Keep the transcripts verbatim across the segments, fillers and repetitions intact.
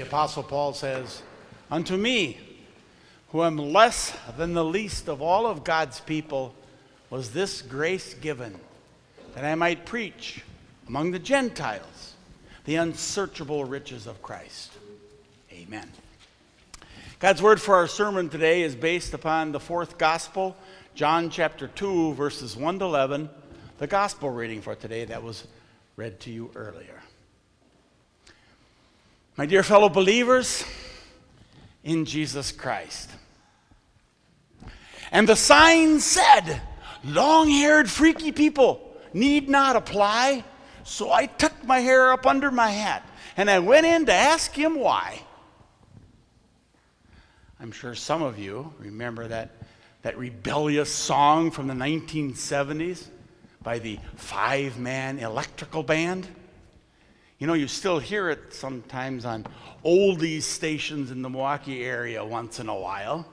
The Apostle Paul says, "Unto me, who am less than the least of all of God's people, was this grace given, that I might preach among the Gentiles the unsearchable riches of Christ." Amen. God's word for our sermon today is based upon the fourth gospel, John chapter two, verses one to eleven, the gospel reading for today that was read to you earlier. My dear fellow believers in Jesus Christ. And the sign said, "Long-haired freaky people need not apply." So I tucked my hair up under my hat, and I went in to ask him why. I'm sure some of you remember that, that rebellious song from the nineteen seventies by the Five Man Electrical Band. You know, you still hear it sometimes on oldies stations in the Milwaukee area once in a while.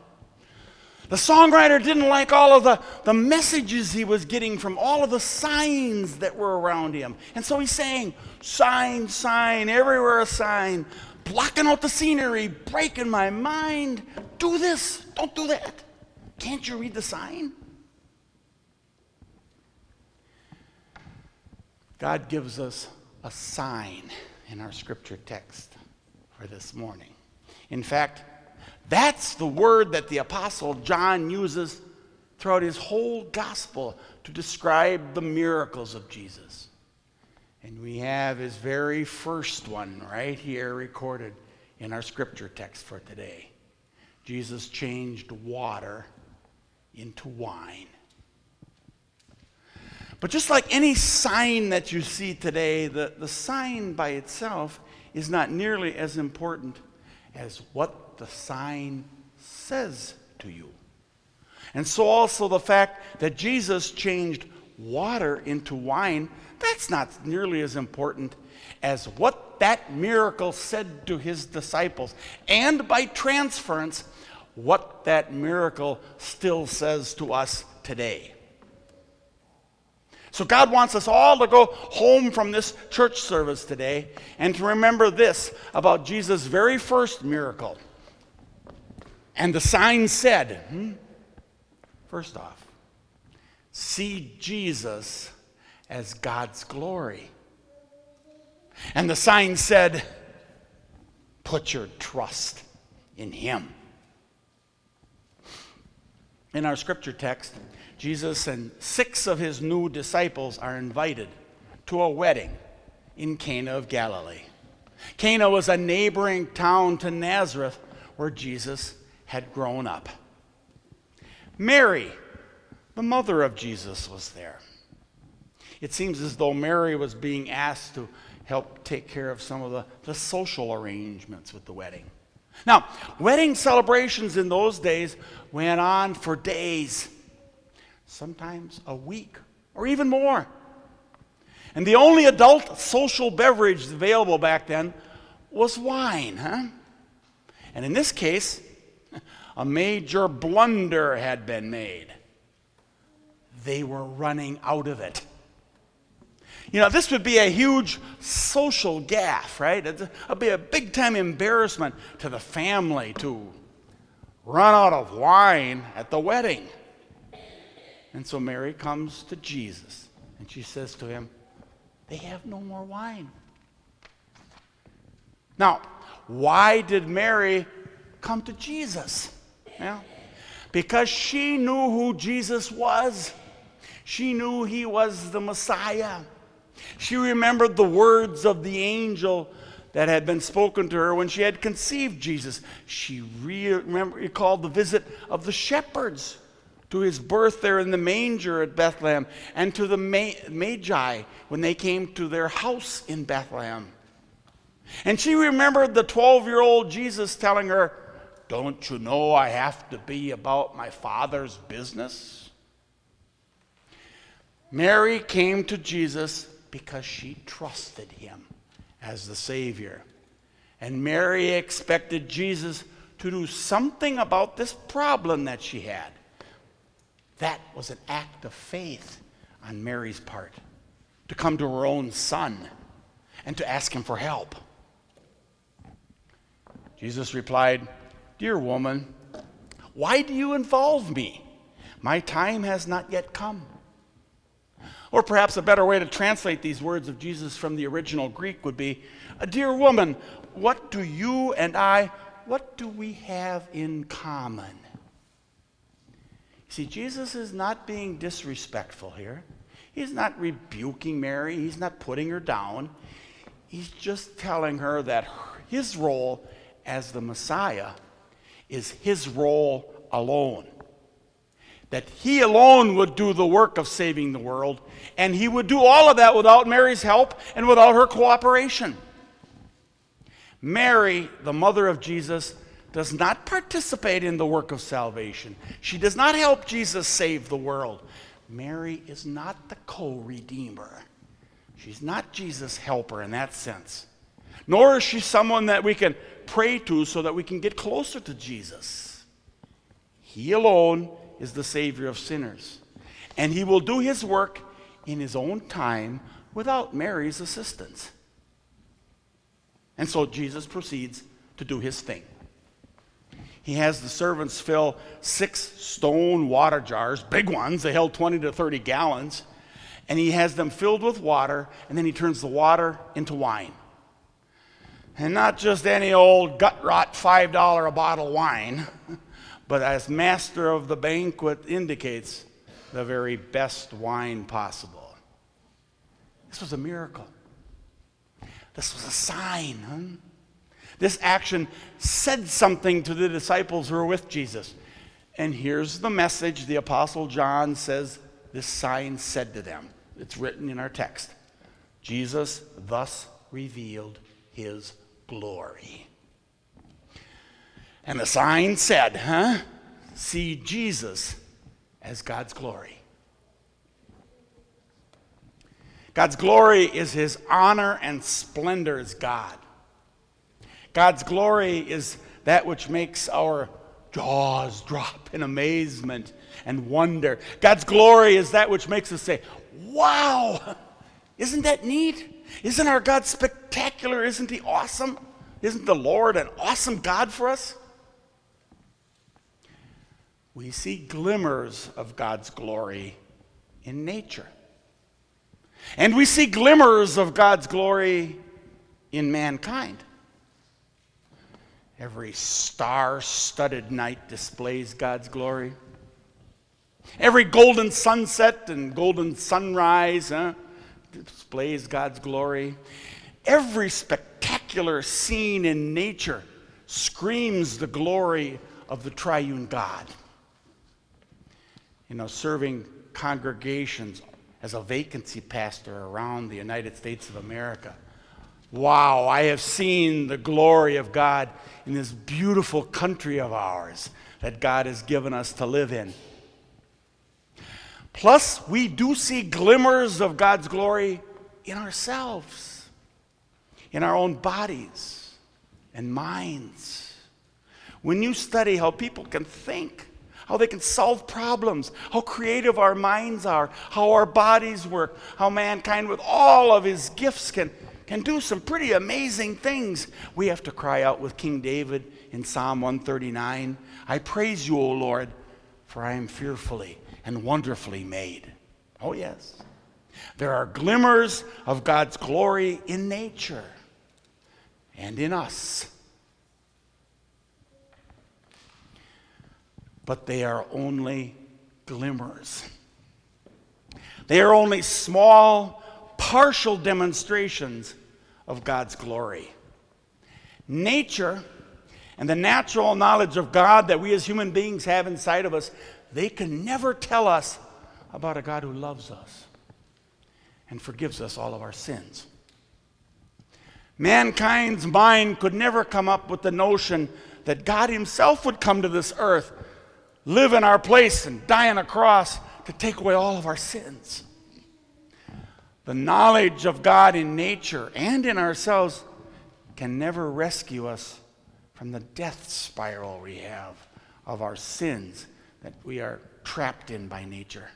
The songwriter didn't like all of the, the messages he was getting from all of the signs that were around him. And so he sang, "Sign, sign, everywhere a sign, blocking out the scenery, breaking my mind. Do this, don't do that. Can't you read the sign?" God gives us a sign in our scripture text for this morning. In fact, that's the word that the Apostle John uses throughout his whole gospel to describe the miracles of Jesus. And we have his very first one right here recorded in our scripture text for today. Jesus changed water into wine. But just like any sign that you see today, the, the sign by itself is not nearly as important as what the sign says to you. And so also the fact that Jesus changed water into wine, that's not nearly as important as what that miracle said to his disciples, and by transference, what that miracle still says to us today. So God wants us all to go home from this church service today and to remember this about Jesus' very first miracle. And the sign said, hmm, first off, see Jesus as God's glory. And the sign said, put your trust in him. In our scripture text, Jesus and six of his new disciples are invited to a wedding in Cana of Galilee. Cana was a neighboring town to Nazareth where Jesus had grown up. Mary, the mother of Jesus, was there. It seems as though Mary was being asked to help take care of some of the, the social arrangements with the wedding. Now, wedding celebrations in those days went on for days, sometimes a week or even more. And the only adult social beverage available back then was wine, huh? And in this case, a major blunder had been made. They were running out of it. You know, this would be a huge social gaffe, right? It would be a big-time embarrassment to the family to run out of wine at the wedding. And so Mary comes to Jesus, and she says to him, "They have no more wine." Now, why did Mary come to Jesus? Yeah. Because she knew who Jesus was. She knew he was the Messiah. She remembered the words of the angel that had been spoken to her when she had conceived Jesus. She re- remember, recalled the visit of the shepherds to his birth there in the manger at Bethlehem, and to the Ma- Magi when they came to their house in Bethlehem. And she remembered the twelve-year-old Jesus telling her, "Don't you know I have to be about my Father's business?" Mary came to Jesus because she trusted him as the Savior. And Mary expected Jesus to do something about this problem that she had. That was an act of faith on Mary's part, to come to her own son and to ask him for help. Jesus replied, "Dear woman, why do you involve me? My time has not yet come." Or perhaps a better way to translate these words of Jesus from the original Greek would be, "Dear woman, what do you and I, what do we have in common?" See, Jesus is not being disrespectful here. He's not rebuking Mary. He's not putting her down. He's just telling her that his role as the Messiah is his role alone. That he alone would do the work of saving the world, and he would do all of that without Mary's help and without her cooperation. Mary, the mother of Jesus, does not participate in the work of salvation. She does not help Jesus save the world. Mary is not the co-redeemer. She's not Jesus' helper in that sense. Nor is she someone that we can pray to so that we can get closer to Jesus. He alone is the Savior of sinners, and he will do his work in his own time without Mary's assistance. And so Jesus proceeds to do his thing. He has the servants fill six stone water jars, big ones, they held twenty to thirty gallons, and he has them filled with water, and then he turns the water into wine. And not just any old gut rot five dollars a bottle wine, but as master of the banquet indicates, the very best wine possible. This was a miracle. This was a sign. Huh? This action said something to the disciples who were with Jesus. And here's the message the Apostle John says this sign said to them. It's written in our text. Jesus thus revealed his glory. And the sign said, huh? See Jesus as God's glory. God's glory is his honor and splendor as God. God's glory is that which makes our jaws drop in amazement and wonder. God's glory is that which makes us say, wow, isn't that neat? Isn't our God spectacular? Isn't he awesome? Isn't the Lord an awesome God for us? We see glimmers of God's glory in nature. And we see glimmers of God's glory in mankind. Every star-studded night displays God's glory. Every golden sunset and golden sunrise huh, displays God's glory. Every spectacular scene in nature screams the glory of the triune God. You know, serving congregations as a vacancy pastor around the United States of America. Wow, I have seen the glory of God in this beautiful country of ours that God has given us to live in. Plus, we do see glimmers of God's glory in ourselves, in our own bodies and minds. When you study how people can think, how they can solve problems, how creative our minds are, how our bodies work, how mankind with all of his gifts can, can do some pretty amazing things. We have to cry out with King David in Psalm one thirty-nine, "I praise you, O Lord, for I am fearfully and wonderfully made." Oh yes. There are glimmers of God's glory in nature and in us. But they are only glimmers. They are only small, partial demonstrations of God's glory. Nature and the natural knowledge of God that we as human beings have inside of us, they can never tell us about a God who loves us and forgives us all of our sins. Mankind's mind could never come up with the notion that God himself would come to this earth, live in our place, and die on a cross to take away all of our sins. The knowledge of God in nature and in ourselves can never rescue us from the death spiral we have of our sins that we are trapped in by nature.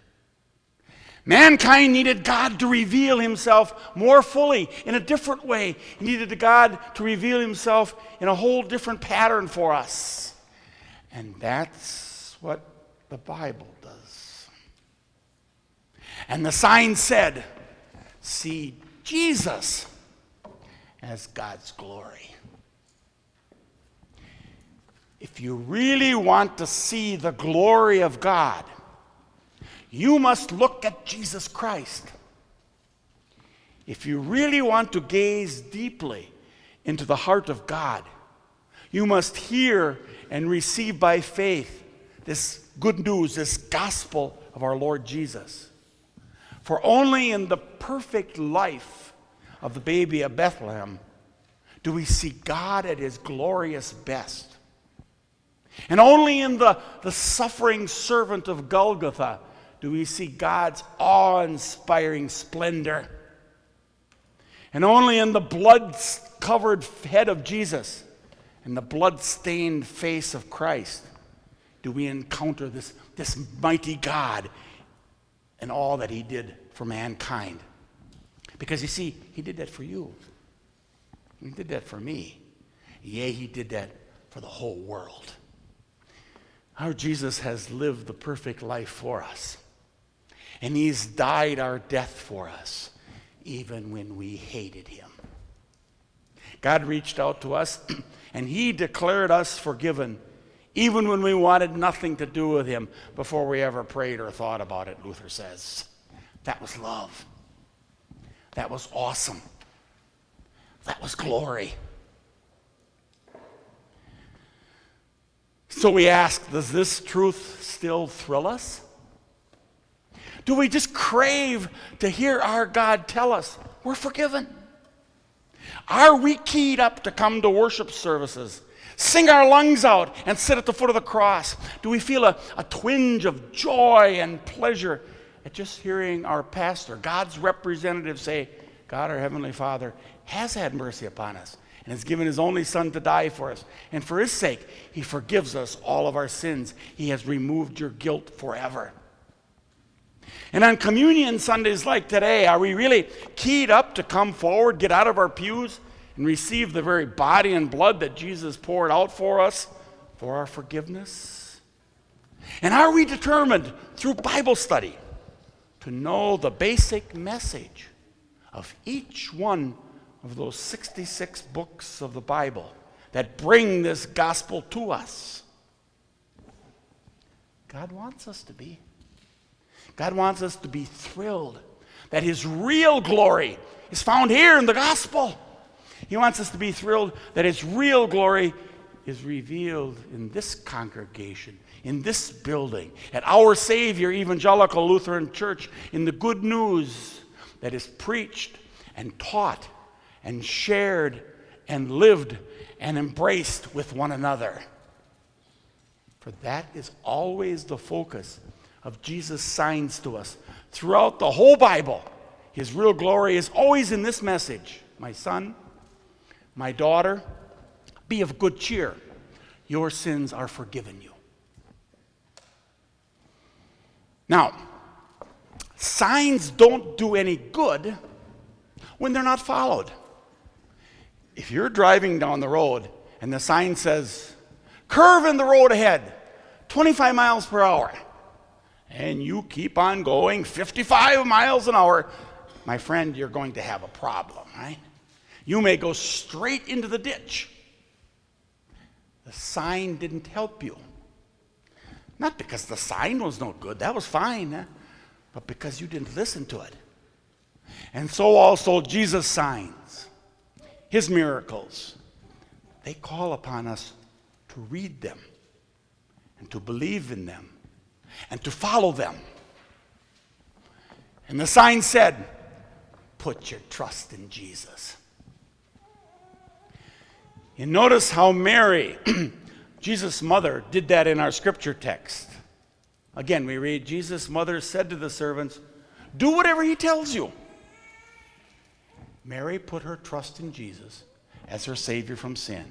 Mankind needed God to reveal himself more fully in a different way. He needed God to reveal himself in a whole different pattern for us. And that's what the Bible does. And the sign said, "See Jesus as God's glory." If you really want to see the glory of God, you must look at Jesus Christ. If you really want to gaze deeply into the heart of God, you must hear and receive by faith this good news, this gospel of our Lord Jesus. For only in the perfect life of the baby of Bethlehem do we see God at his glorious best. And only in the, the suffering servant of Golgotha do we see God's awe-inspiring splendor. And only in the blood-covered head of Jesus and the blood-stained face of Christ do we encounter this, this mighty God and all that he did for mankind. Because you see, he did that for you. He did that for me. Yea, he did that for the whole world. Our Jesus has lived the perfect life for us. And he's died our death for us, even when we hated him. God reached out to us, and he declared us forgiven, even when we wanted nothing to do with him before we ever prayed or thought about it, Luther says. That was love. That was awesome. That was glory. So we ask, does this truth still thrill us? Do we just crave to hear our God tell us we're forgiven? Are we keyed up to come to worship services, sing our lungs out, and sit at the foot of the cross? Do we feel a, a twinge of joy and pleasure at just hearing our pastor, God's representative, say, God, our Heavenly Father, has had mercy upon us and has given his only son to die for us. And for his sake, he forgives us all of our sins. He has removed your guilt forever. And on communion Sundays like today, are we really keyed up to come forward, get out of our pews, and receive the very body and blood that Jesus poured out for us for our forgiveness? And are we determined through Bible study to know the basic message of each one of those sixty-six books of the Bible that bring this gospel to us? God wants us to be. God wants us to be thrilled that his real glory is found here in the gospel. He wants us to be thrilled that his real glory is revealed in this congregation, in this building, at our Savior Evangelical Lutheran Church, in the good news that is preached and taught and shared and lived and embraced with one another. For that is always the focus of Jesus' signs to us. Throughout the whole Bible, his real glory is always in this message. My son, my daughter, be of good cheer. Your sins are forgiven you. Now, signs don't do any good when they're not followed. If you're driving down the road and the sign says, curve in the road ahead, twenty-five miles per hour, and you keep on going fifty-five miles an hour, my friend, you're going to have a problem, right? You may go straight into the ditch. The sign didn't help you. Not because the sign was no good, that was fine, eh? But because you didn't listen to it. And so also Jesus' signs, his miracles, they call upon us to read them and to believe in them and to follow them. And the sign said, put your trust in Jesus. And notice how Mary, Jesus' mother, did that in our scripture text. Again, we read, Jesus' mother said to the servants, do whatever he tells you. Mary put her trust in Jesus as her Savior from sin.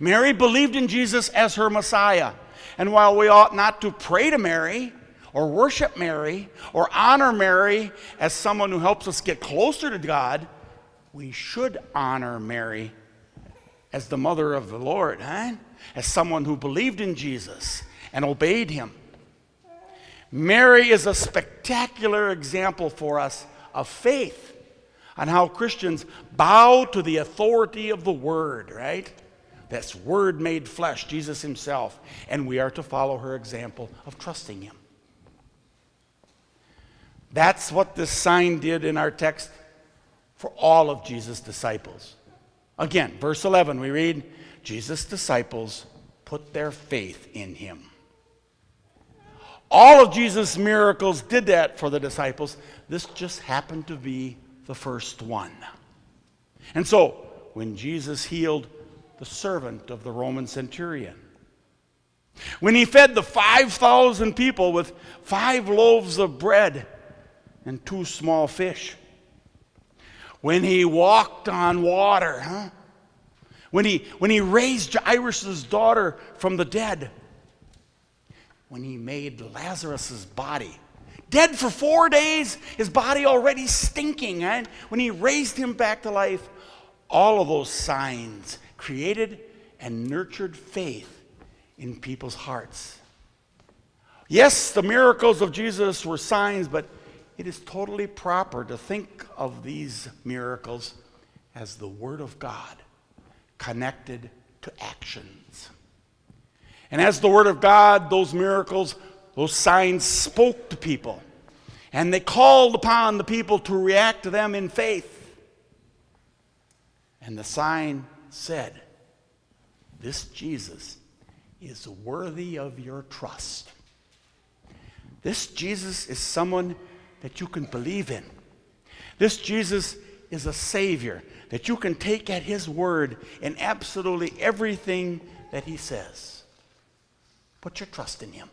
Mary believed in Jesus as her Messiah. And while we ought not to pray to Mary or worship Mary or honor Mary as someone who helps us get closer to God, we should honor Mary as the mother of the Lord, huh? As someone who believed in Jesus and obeyed him. Mary is a spectacular example for us of faith on how Christians bow to the authority of the Word, right? That's Word made flesh, Jesus himself, and we are to follow her example of trusting him. That's what this sign did in our text for all of Jesus' disciples. Again, verse eleven, we read, Jesus' disciples put their faith in him. All of Jesus' miracles did that for the disciples. This just happened to be the first one. And so, when Jesus healed the servant of the Roman centurion, when he fed the five thousand people with five loaves of bread and two small fish, when he walked on water, huh? When he, when he raised Jairus' daughter from the dead, when he made Lazarus' body dead for four days, his body already stinking, and when he raised him back to life, all of those signs created and nurtured faith in people's hearts. Yes, the miracles of Jesus were signs, but it is totally proper to think of these miracles as the Word of God connected to actions. And as the Word of God, those miracles, those signs spoke to people, and they called upon the people to react to them in faith. And the sign said, "This Jesus is worthy of your trust. This Jesus is someone that you can believe in. This Jesus is a Savior that you can take at his word in absolutely everything that he says. Put your trust in him."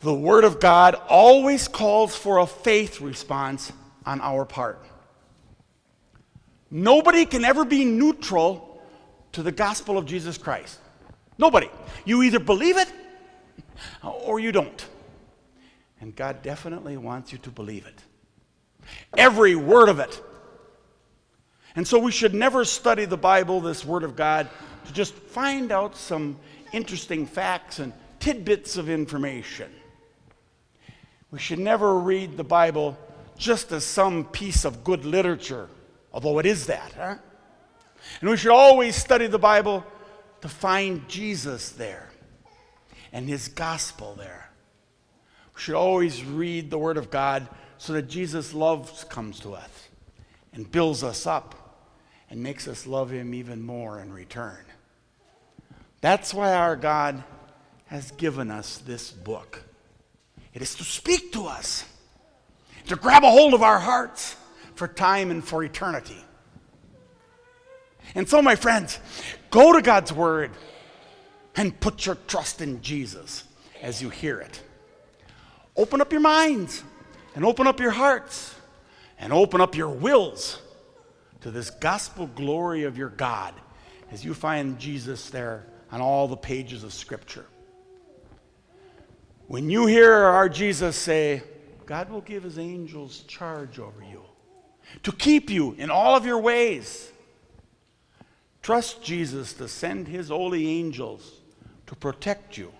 The Word of God always calls for a faith response on our part. Nobody can ever be neutral to the gospel of Jesus Christ. Nobody. You either believe it or you don't. And God definitely wants you to believe it. Every word of it. And so we should never study the Bible, this Word of God, to just find out some interesting facts and tidbits of information. We should never read the Bible just as some piece of good literature, although it is that, huh? And we should always study the Bible to find Jesus there and his gospel there. We should always read the Word of God so that Jesus' love comes to us and builds us up and makes us love him even more in return. That's why our God has given us this book. It is to speak to us, to grab a hold of our hearts for time and for eternity. And so, my friends, go to God's Word and put your trust in Jesus as you hear it. Open up your minds and open up your hearts and open up your wills to this gospel glory of your God as you find Jesus there on all the pages of Scripture. When you hear our Jesus say, God will give his angels charge over you to keep you in all of your ways, trust Jesus to send his holy angels to protect you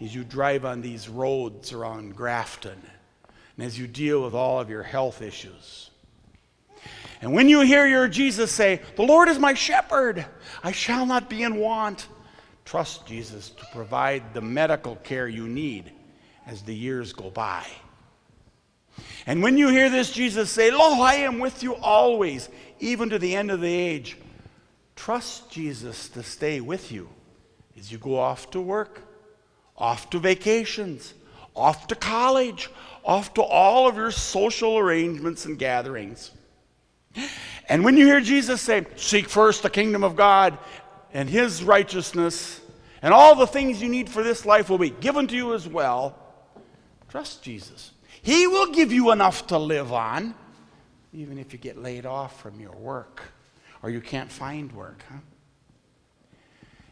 as you drive on these roads around Grafton, and as you deal with all of your health issues. And when you hear your Jesus say, the Lord is my shepherd, I shall not be in want, trust Jesus to provide the medical care you need as the years go by. And when you hear this Jesus say, lo, I am with you always, even to the end of the age, trust Jesus to stay with you as you go off to work, off to vacations, off to college, off to all of your social arrangements and gatherings. And when you hear Jesus say, seek first the kingdom of God and his righteousness, and all the things you need for this life will be given to you as well, trust Jesus. He will give you enough to live on, even if you get laid off from your work or you can't find work, huh?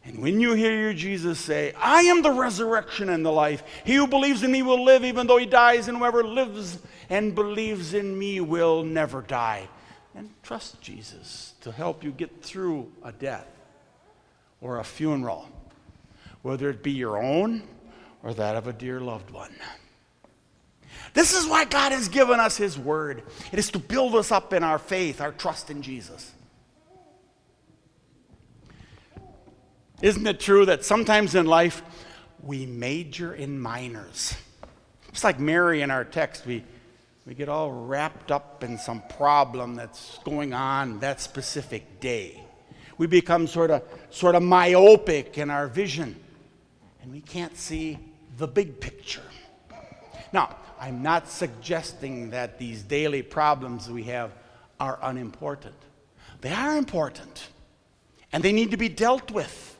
And when you hear your Jesus say, I am the resurrection and the life. He who believes in me will live even though he dies, and whoever lives and believes in me will never die. And trust Jesus to help you get through a death or a funeral, whether it be your own or that of a dear loved one. This is why God has given us his word. It is to build us up in our faith, our trust in Jesus. Isn't it true that sometimes in life we major in minors? It's like Mary in our text. We, we get all wrapped up in some problem that's going on that specific day. We become sort of sort of myopic in our vision, and we can't see the big picture. Now, I'm not suggesting that these daily problems we have are unimportant. They are important, and they need to be dealt with.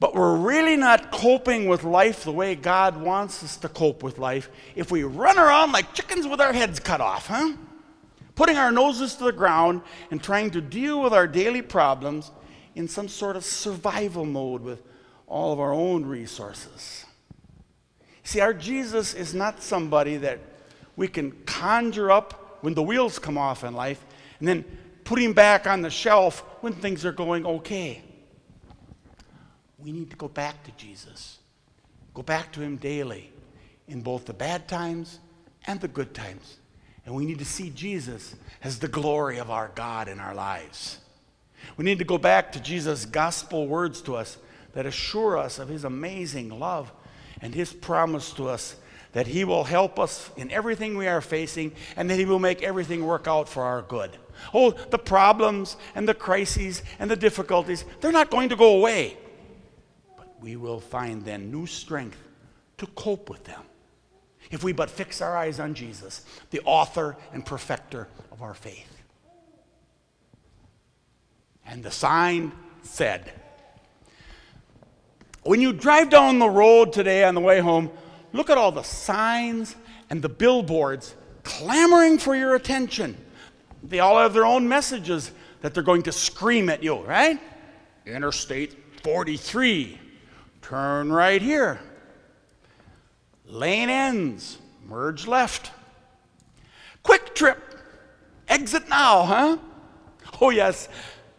But we're really not coping with life the way God wants us to cope with life if we run around like chickens with our heads cut off, huh? Putting our noses to the ground and trying to deal with our daily problems in some sort of survival mode with all of our own resources. See, our Jesus is not somebody that we can conjure up when the wheels come off in life and then put him back on the shelf when things are going okay. We need to go back to Jesus. Go back to him daily in both the bad times and the good times. And we need to see Jesus as the glory of our God in our lives. We need to go back to Jesus' gospel words to us that assure us of his amazing love and his promise to us that he will help us in everything we are facing and that he will make everything work out for our good. Oh, the problems and the crises and the difficulties, they're not going to go away. We will find then new strength to cope with them if we but fix our eyes on Jesus, the author and perfecter of our faith. And the sign said, when you drive down the road today on the way home, look at all the signs and the billboards clamoring for your attention. They all have their own messages that they're going to scream at you, right? Interstate forty-three. Turn right here. Lane ends. Merge left. Quick trip. Exit now, huh? Oh, yes.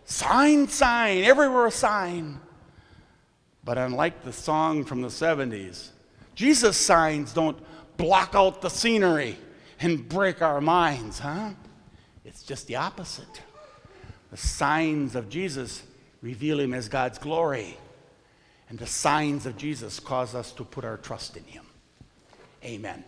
Sign, sign. Everywhere a sign. But unlike the song from the seventies, Jesus' signs don't block out the scenery and break our minds, huh? It's just the opposite. The signs of Jesus reveal him as God's glory. And the signs of Jesus cause us to put our trust in him. Amen.